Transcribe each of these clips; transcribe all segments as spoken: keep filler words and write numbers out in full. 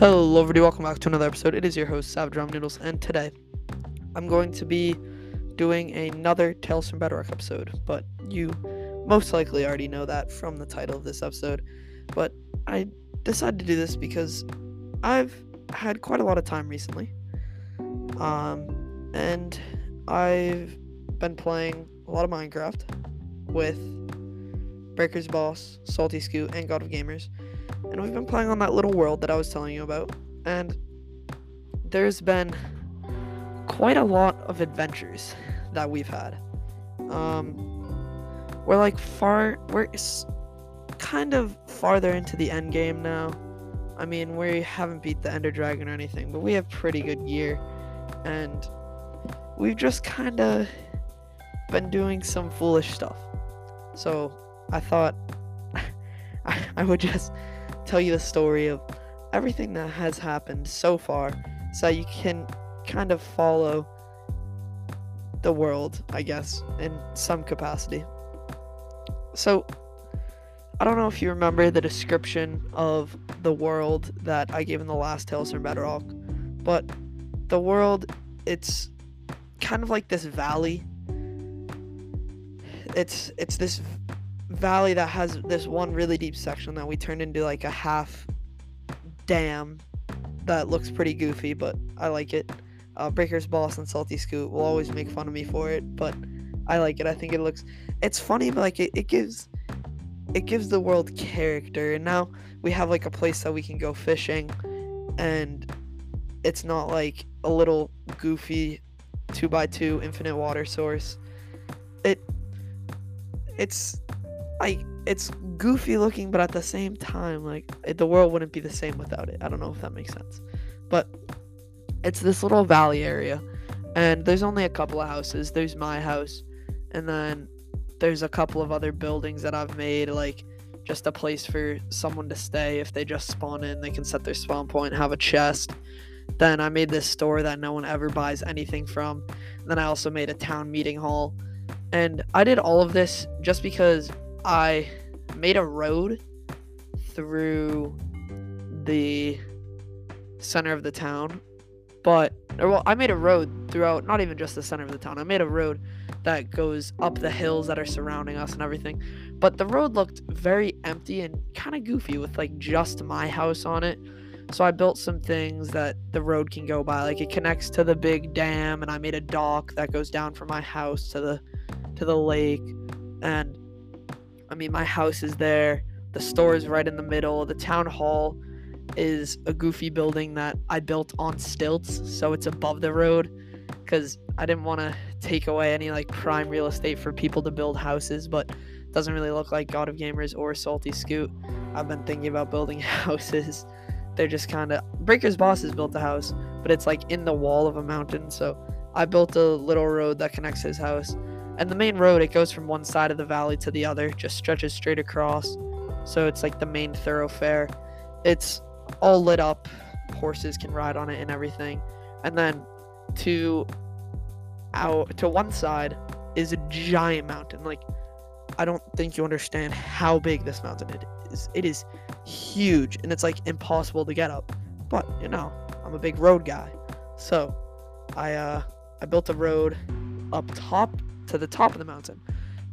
Hello everybody, welcome back to another episode. It is your host, Savage Ramen Noodles, and today I'm going to be doing another Tales from Bedrock episode, but you most likely already know that from the title of this episode, but I decided to do this because I've had quite a lot of time recently, um, and I've been playing a lot of Minecraft with Breaker's Boss, Salty Scoot, and God of Gamers. And we've been playing on that little world that I was telling you about, and there's been quite a lot of adventures that we've had. Um, we're like far, we're kind of farther into the end game now. I mean, we haven't beat the Ender Dragon or anything, but we have pretty good gear, and we've just kind of been doing some foolish stuff. So I thought I would just tell you the story of everything that has happened so far so you can kind of follow the world, I guess, in some capacity. So, I don't know if you remember the description of the world that I gave in the last Tales from Bedrock, but the world, it's kind of like this valley. It's, it's this valley that has this one really deep section that we turned into like a half dam that looks pretty goofy, but I like it. Uh, Breaker's Boss and Salty Scoot will always make fun of me for it, but I like it. I think it looks, it's funny, but like it, it gives it gives the world character, and now we have like a place that we can go fishing, and it's not like a little goofy two by two infinite water source. It it's I, it's goofy looking, but at the same time, like, it, the world wouldn't be the same without it. I don't know if that makes sense, but it's this little valley area, and there's only a couple of houses. There's my house, and then there's a couple of other buildings that I've made, like, just a place for someone to stay. If they just spawn in, they can set their spawn point, have a chest. Then I made this store that no one ever buys anything from, and then I also made a town meeting hall, and I did all of this just because I made a road through the center of the town, but, or well, I made a road throughout, not even just the center of the town, I made a road that goes up the hills that are surrounding us and everything, but the road looked very empty and kind of goofy with, like, just my house on it, so I built some things that the road can go by, like, it connects to the big dam, and I made a dock that goes down from my house to the, to the lake, and I mean, my house is there, the store is right in the middle, the town hall is a goofy building that I built on stilts, so it's above the road, because I didn't want to take away any, like, prime real estate for people to build houses, but it doesn't really look like God of Gamers or Salty Scoot. I've been thinking about building houses. They're just kind of, Breaker's Boss has built a house, but it's, like, in the wall of a mountain, so I built a little road that connects his house. And the main road, it goes from one side of the valley to the other, just stretches straight across, so it's like the main thoroughfare. It's all lit up, horses can ride on it and everything. And then to out to one side is a giant mountain. Like, I don't think you understand how big this mountain is. It is huge, and it's like impossible to get up. But you know, I'm a big road guy, so I uh, I built a road up top to the top of the mountain,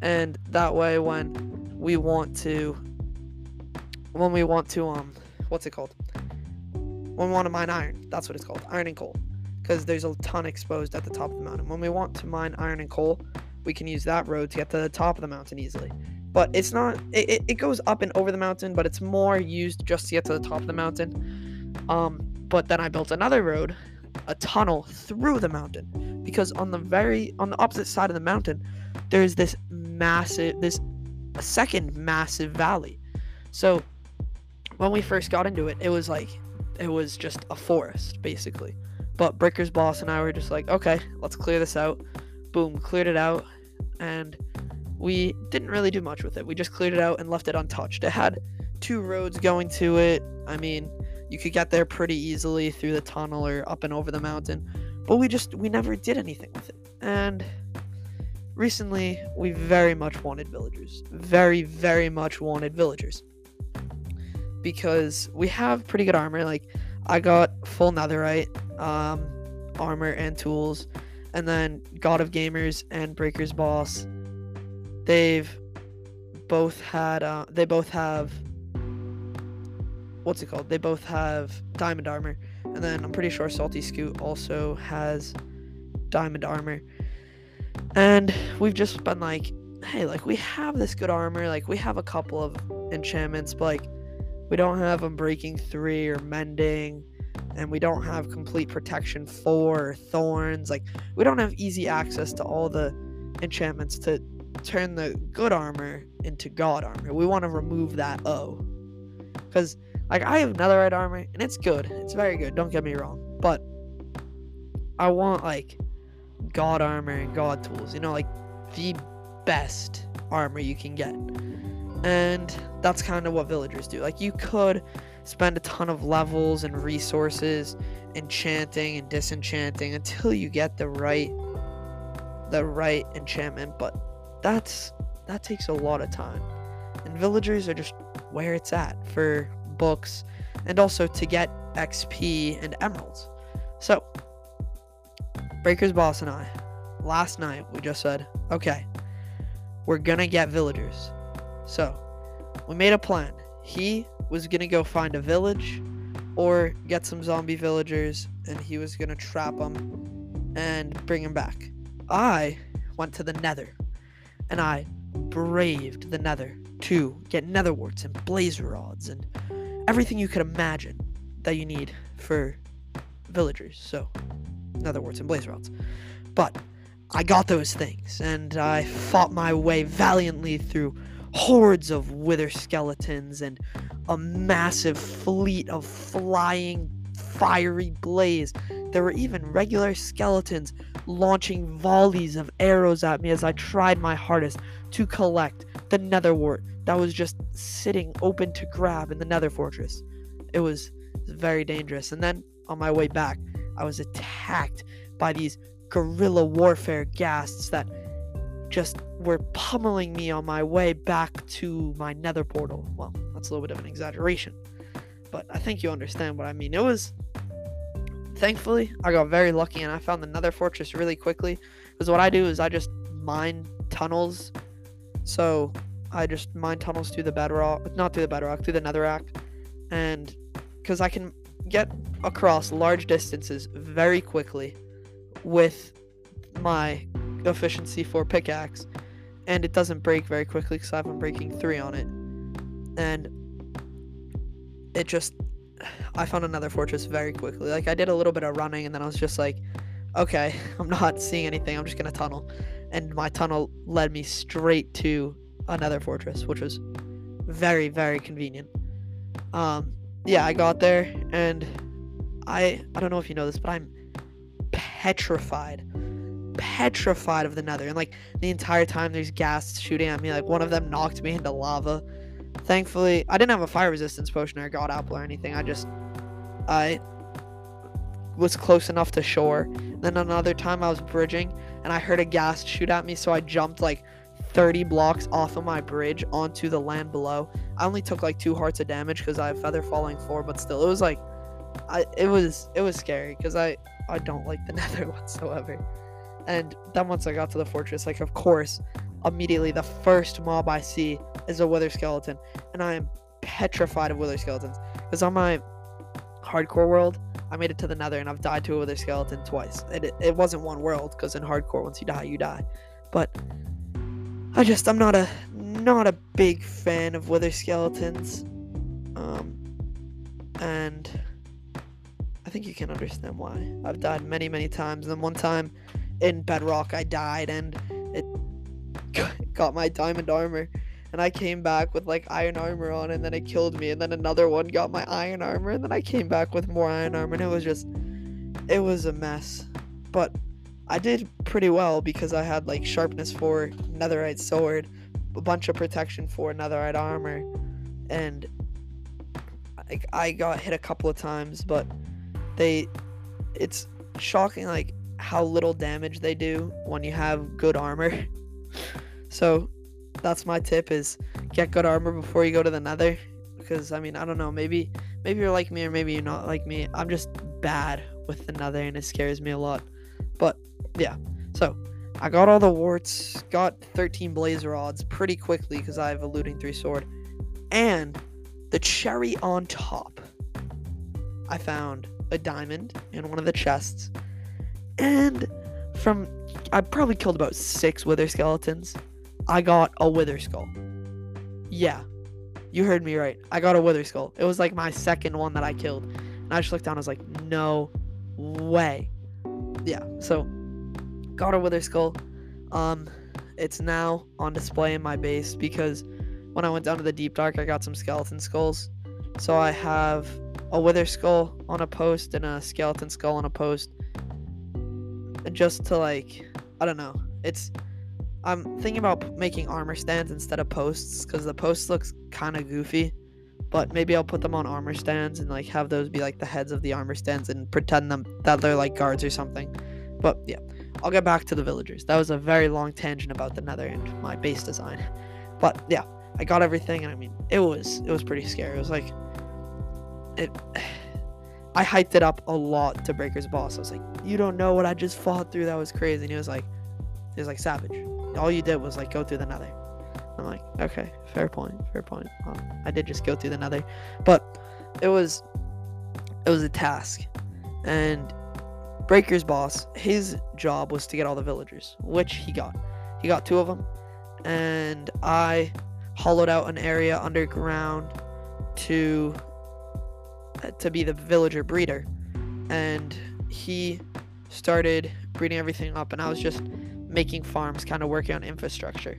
and that way when we want to when we want to um what's it called when we want to mine iron, that's what it's called, iron and coal, because there's a ton exposed at the top of the mountain. When we want to mine iron and coal, we can use that road to get to the top of the mountain easily, but it's not it, it, it goes up and over the mountain, but it's more used just to get to the top of the mountain. Um but then I built another road, a tunnel through the mountain, because on the very on the opposite side of the mountain there's this massive this second massive valley. So when we first got into it, it was like it was just a forest basically, but Breaker's Boss and I were just like, okay, let's clear this out. Boom, cleared it out, and we didn't really do much with it. We just cleared it out and left it untouched. It had two roads going to it. I mean, you could get there pretty easily through the tunnel or up and over the mountain, but we just, we never did anything with it. And recently, we very much wanted villagers. Very, very much wanted villagers. Because we have pretty good armor. Like, I got full netherite, um, armor and tools, and then God of Gamers and Breaker's Boss, they've both had, uh, they both have, what's it called? They both have diamond armor, and then I'm pretty sure Salty Scoot also has diamond armor, and we've just been like, hey, like, we have this good armor, like, we have a couple of enchantments, but, like, we don't have Unbreaking three or Mending, and we don't have Complete Protection four or Thorns. Like, we don't have easy access to all the enchantments to turn the good armor into God armor. We want to remove that O. Because, like, I have netherite armor, and it's good. It's very good, don't get me wrong. But I want, like, God armor and God tools. You know, like, the best armor you can get. And that's kind of what villagers do. Like, you could spend a ton of levels and resources enchanting and disenchanting until you get the right the right enchantment, but that's that takes a lot of time, and villagers are just where it's at for books and also to get X P and emeralds. So Breaker's Boss and I last night, we just said, okay, we're gonna get villagers. So, we made a plan. He was going to go find a village or get some zombie villagers, and he was going to trap them and bring them back. I went to the nether, and I braved the nether to get nether warts and blaze rods and everything you could imagine that you need for villagers. So, nether warts and blaze rods. But I got those things, and I fought my way valiantly through hordes of wither skeletons and a massive fleet of flying fiery blaze. There were even regular skeletons launching volleys of arrows at me as I tried my hardest to collect the nether wart that was just sitting open to grab in the nether fortress. It was very dangerous. And then on my way back, I was attacked by these guerrilla warfare ghasts that just were pummeling me on my way back to my nether portal. Well, that's a little bit of an exaggeration, but I think you understand what I mean. It was, thankfully, I got very lucky, and I found the nether fortress really quickly, because what I do is I just mine tunnels. So I just mine tunnels through the bedrock, not through the bedrock, through the netherrack, and because I can get across large distances very quickly with my efficiency for pickaxe, and it doesn't break very quickly because I have Unbreaking three on it, and it just, I found another fortress very quickly. Like, I did a little bit of running, and then I was just like, okay, I'm not seeing anything, I'm just gonna tunnel, and my tunnel led me straight to another fortress, which was very, very convenient. Um yeah, I got there, and I I don't know if you know this, but I'm petrified petrified of the nether, and like the entire time there's ghasts shooting at me. Like, one of them knocked me into lava. Thankfully, I didn't have a fire resistance potion or a god apple or anything. I just I was close enough to shore. And then another time I was bridging, and I heard a ghast shoot at me, so I jumped like thirty blocks off of my bridge onto the land below. I only took like two hearts of damage because I have feather falling four, but still, it was like I it was it was scary because I I don't like the nether whatsoever. And then once I got to the fortress, like, of course, immediately the first mob I see is a wither skeleton. And I am petrified of wither skeletons. Because on my hardcore world, I made it to the nether and I've died to a wither skeleton twice. It, it wasn't one world, because in hardcore, once you die, you die. But I just, I'm not a, not a big fan of wither skeletons. Um, and I think you can understand why. I've died many, many times. And then one time in Bedrock, I died, and it got my diamond armor, and I came back with like iron armor on, and then it killed me, and then another one got my iron armor, and then I came back with more iron armor, and it was just, it was a mess. But I did pretty well, because I had like sharpness for netherite sword, a bunch of protection for netherite armor, and like I got hit a couple of times, but they, it's shocking like how little damage they do when you have good armor. So that's my tip, is get good armor before you go to the nether, because I mean, I don't know, maybe Maybe you're like me or maybe you're not like me. I'm just bad with another and it scares me a lot. But yeah, so I got all the warts, got thirteen blaze rods pretty quickly because I have a looting three sword. And the cherry on top, I found a diamond in one of the chests. And from, I probably killed about six wither skeletons. I got a wither skull. Yeah, you heard me right. I got a wither skull. It was like my second one that I killed. And I just looked down, I was like, no way. Yeah, so got a wither skull. Um, it's now on display in my base because when I went down to the deep dark, I got some skeleton skulls. So I have a wither skull on a post and a skeleton skull on a post. Just to like, I don't know. It's, I'm thinking about making armor stands instead of posts because the post looks kind of goofy. But maybe I'll put them on armor stands and like have those be like the heads of the armor stands and pretend them that they're like guards or something. But yeah, I'll get back to the villagers. That was a very long tangent about the nether and my base design. But yeah, I got everything, and I mean, it was it was pretty scary. It was like, it. I hyped it up a lot to Breaker's Boss. I was like, you don't know what I just fought through. That was crazy. And he was like, he was like, Savage, all you did was like go through the nether. I'm like, okay, fair point, fair point. Um, I did just go through the nether, but it was, it was a task. And Breaker's Boss, his job was to get all the villagers, which he got. He got two of them, and I hollowed out an area underground to... to be the villager breeder, and he started breeding everything up, and I was just making farms, kind of working on infrastructure.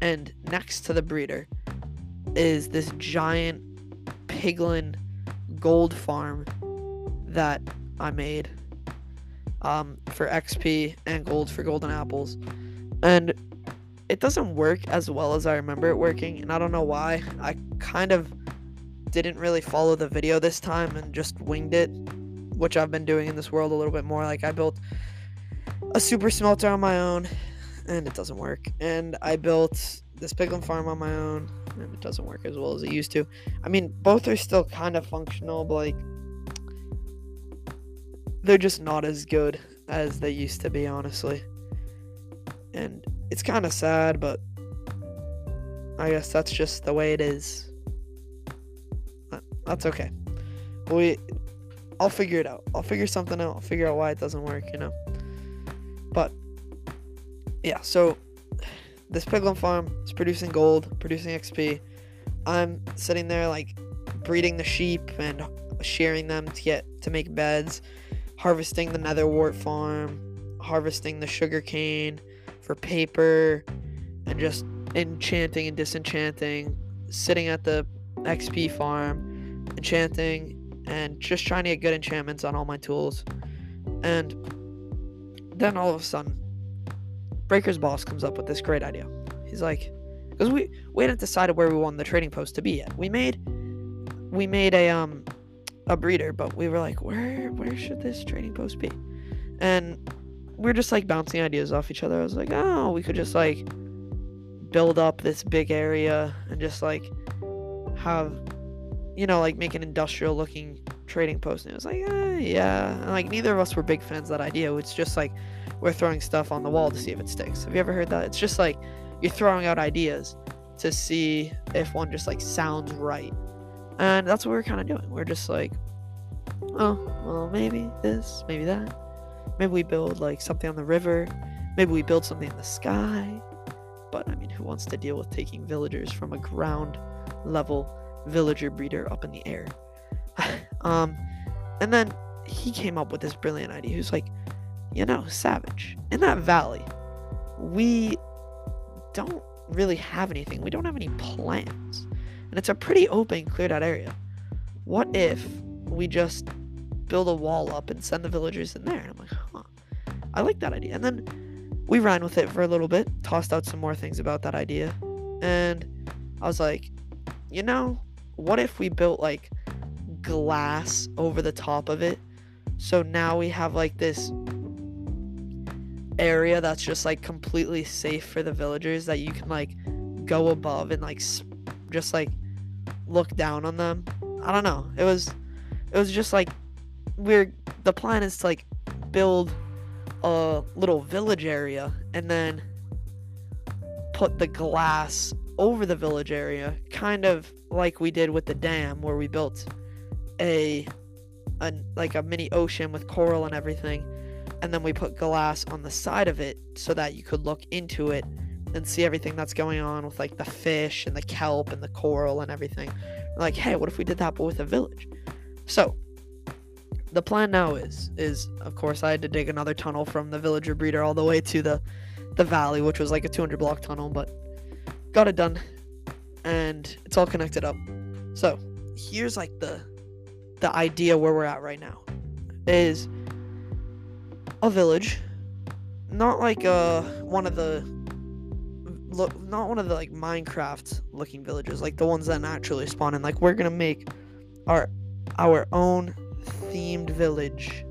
And next to the breeder is this giant piglin gold farm that I made um for X P and gold for golden apples, and it doesn't work as well as I remember it working, and I don't know why. I kind of didn't really follow the video this time and just winged it, which I've been doing in this world a little bit more. Like, I built a super smelter on my own and it doesn't work, and I built this piglin farm on my own and it doesn't work as well as it used to. I mean, both are still kind of functional, but like, they're just not as good as they used to be, honestly, and it's kind of sad, but I guess that's just the way it is. That's okay. We, I'll figure it out. I'll figure something out. I'll figure out why it doesn't work, you know. But yeah, so this piglin farm is producing gold, producing X P. I'm sitting there like breeding the sheep and shearing them to get to make beds, harvesting the nether wart farm, harvesting the sugar cane for paper, and just enchanting and disenchanting. Sitting at the X P farm, enchanting and just trying to get good enchantments on all my tools. And then all of a sudden, Breaker's Boss comes up with this great idea. He's like, because we we hadn't decided where we wanted the trading post to be yet. We made we made a um a breeder, but we were like, where where should this trading post be? And we're just like bouncing ideas off each other. I was like, oh, we could just like build up this big area and just like have, you know, like make an industrial looking trading post. And it was like, eh, yeah. And like, neither of us were big fans of that idea. It's just like, we're throwing stuff on the wall to see if it sticks. Have you ever heard that? It's just like, you're throwing out ideas to see if one just like sounds right. And that's what we're kind of doing. We're just like, oh, well, maybe this, maybe that. Maybe we build like something on the river. Maybe we build something in the sky. But I mean, who wants to deal with taking villagers from a ground level villager breeder up in the air? Um and then he came up with this brilliant idea. He was like, you know, Savage, in that valley we don't really have anything. We don't have any plants, and it's a pretty open, cleared out area. What if we just build a wall up and send the villagers in there? And I'm like, huh, I like that idea. And then we ran with it for a little bit, tossed out some more things about that idea, and I was like, you know, what if we built like glass over the top of it? So now we have like this area that's just like completely safe for the villagers, that you can like go above and like sp- just like look down on them. I don't know. It was It was just like, we're, the plan is to like build a little village area and then put the glass over the village area, kind of like we did with the dam where we built a, a like a mini ocean with coral and everything, and then we put glass on the side of it so that you could look into it and see everything that's going on with like the fish and the kelp and the coral and everything. Like, hey, what if we did that but with a village? So the plan now is is of course I had to dig another tunnel from the villager breeder all the way to the the valley, which was like a two hundred block tunnel, but got it done and it's all connected up. So here's like the the idea where we're at right now is a village, not like uh one of the look not one of the like Minecraft looking villages, like the ones that naturally spawn in. Like, we're gonna make our our own themed village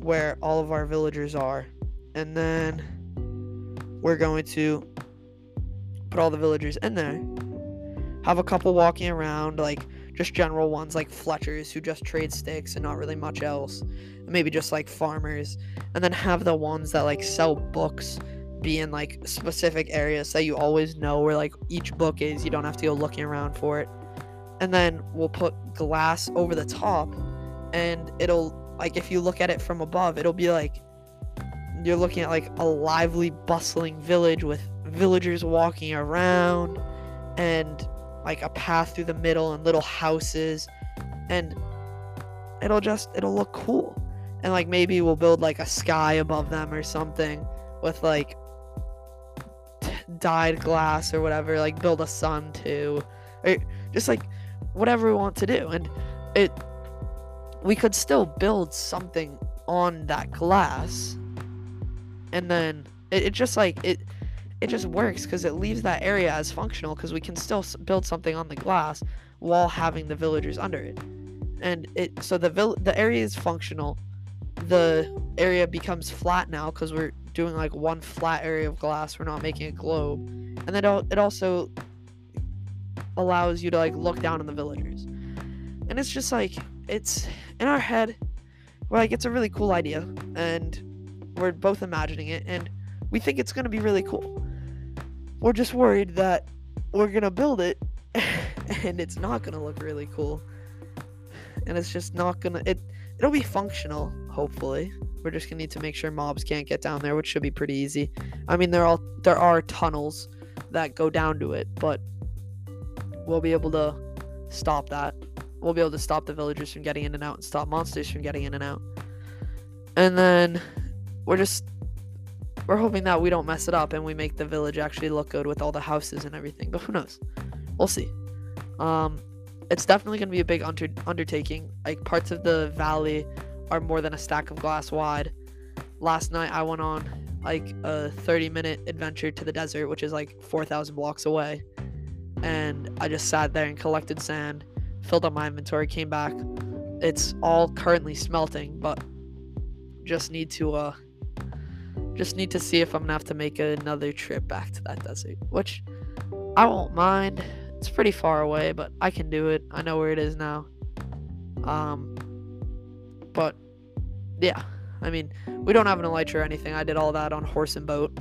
where all of our villagers are, and then we're going to put all the villagers in there, have a couple walking around, like just general ones like fletchers who just trade sticks and not really much else, and maybe just like farmers, and then have the ones that like sell books be in like specific areas so you always know where like each book is, you don't have to go looking around for it. And then we'll put glass over the top, and it'll, like, if you look at it from above, it'll be like you're looking at like a lively, bustling village with villagers walking around and like a path through the middle and little houses, and it'll just it'll look cool. And like maybe we'll build like a sky above them or something with like dyed glass or whatever, like build a sun too, or just like whatever we want to do. And it we could still build something on that glass, and then it, it just like it it just works because it leaves that area as functional, because we can still build something on the glass while having the villagers under it. And it so the vill- the area is functional. The area becomes flat now because we're doing like one flat area of glass, we're not making a globe. And then it also allows you to like look down on the villagers, and it's just like, it's in our head, we're like, it's a really cool idea, and we're both imagining it, and we think it's gonna be really cool. We're just worried that we're gonna build it and it's not gonna look really cool, and it's just not gonna it it'll be functional, hopefully. We're just gonna need to make sure mobs can't get down there, which should be pretty easy. I mean, there are there are tunnels that go down to it, but we'll be able to stop that. We'll be able to stop the villagers from getting in and out, and stop monsters from getting in and out. And then we're just we're hoping that we don't mess it up and we make the village actually look good with all the houses and everything. But who knows? We'll see. Um, it's definitely gonna be a big under- undertaking. Like, parts of the valley are more than a stack of glass wide. Last night I went on like a thirty minute adventure to the desert, which is like four thousand blocks away, and I just sat there and collected sand, filled up my inventory, came back. It's all currently smelting, but just need to uh just need to see if I'm gonna have to make another trip back to that desert, which I won't mind. It's pretty far away, but I can do it. I know where it is now. um But, yeah, I mean, we don't have an elytra or anything. I did all that on horse and boat,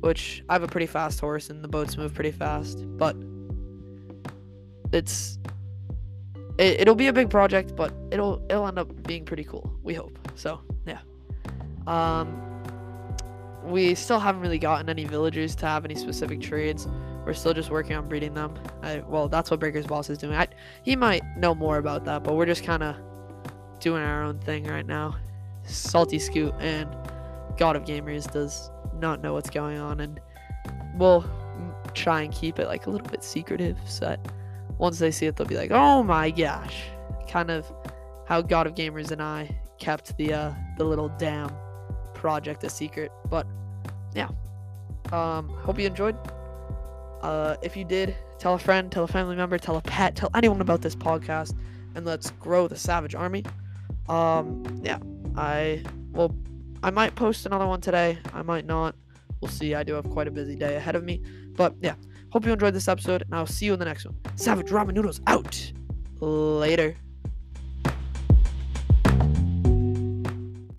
which I have a pretty fast horse, and the boats move pretty fast. But it's, it, it'll be a big project, but it'll it'll end up being pretty cool, we hope. So, yeah. Um, we still haven't really gotten any villagers to have any specific trades. We're still just working on breeding them. I, well, that's what Breaker's Boss is doing. I, he might know more about that, but we're just kind of doing our own thing right now. Salty Scoot and God of Gamers does not know what's going on, and we'll try and keep it like a little bit secretive so that once they see it, they'll be like, oh my gosh, kind of how God of Gamers and I kept the uh the little dam project a secret. But yeah, um hope you enjoyed. Uh if you did, tell a friend, tell a family member, tell a pet, tell anyone about this podcast, and let's grow the Savage Army. Um, yeah, I will. I might post another one today. I might not. We'll see. I do have quite a busy day ahead of me. But yeah, hope you enjoyed this episode, and I'll see you in the next one. Savage Ramen Noodles out. Later.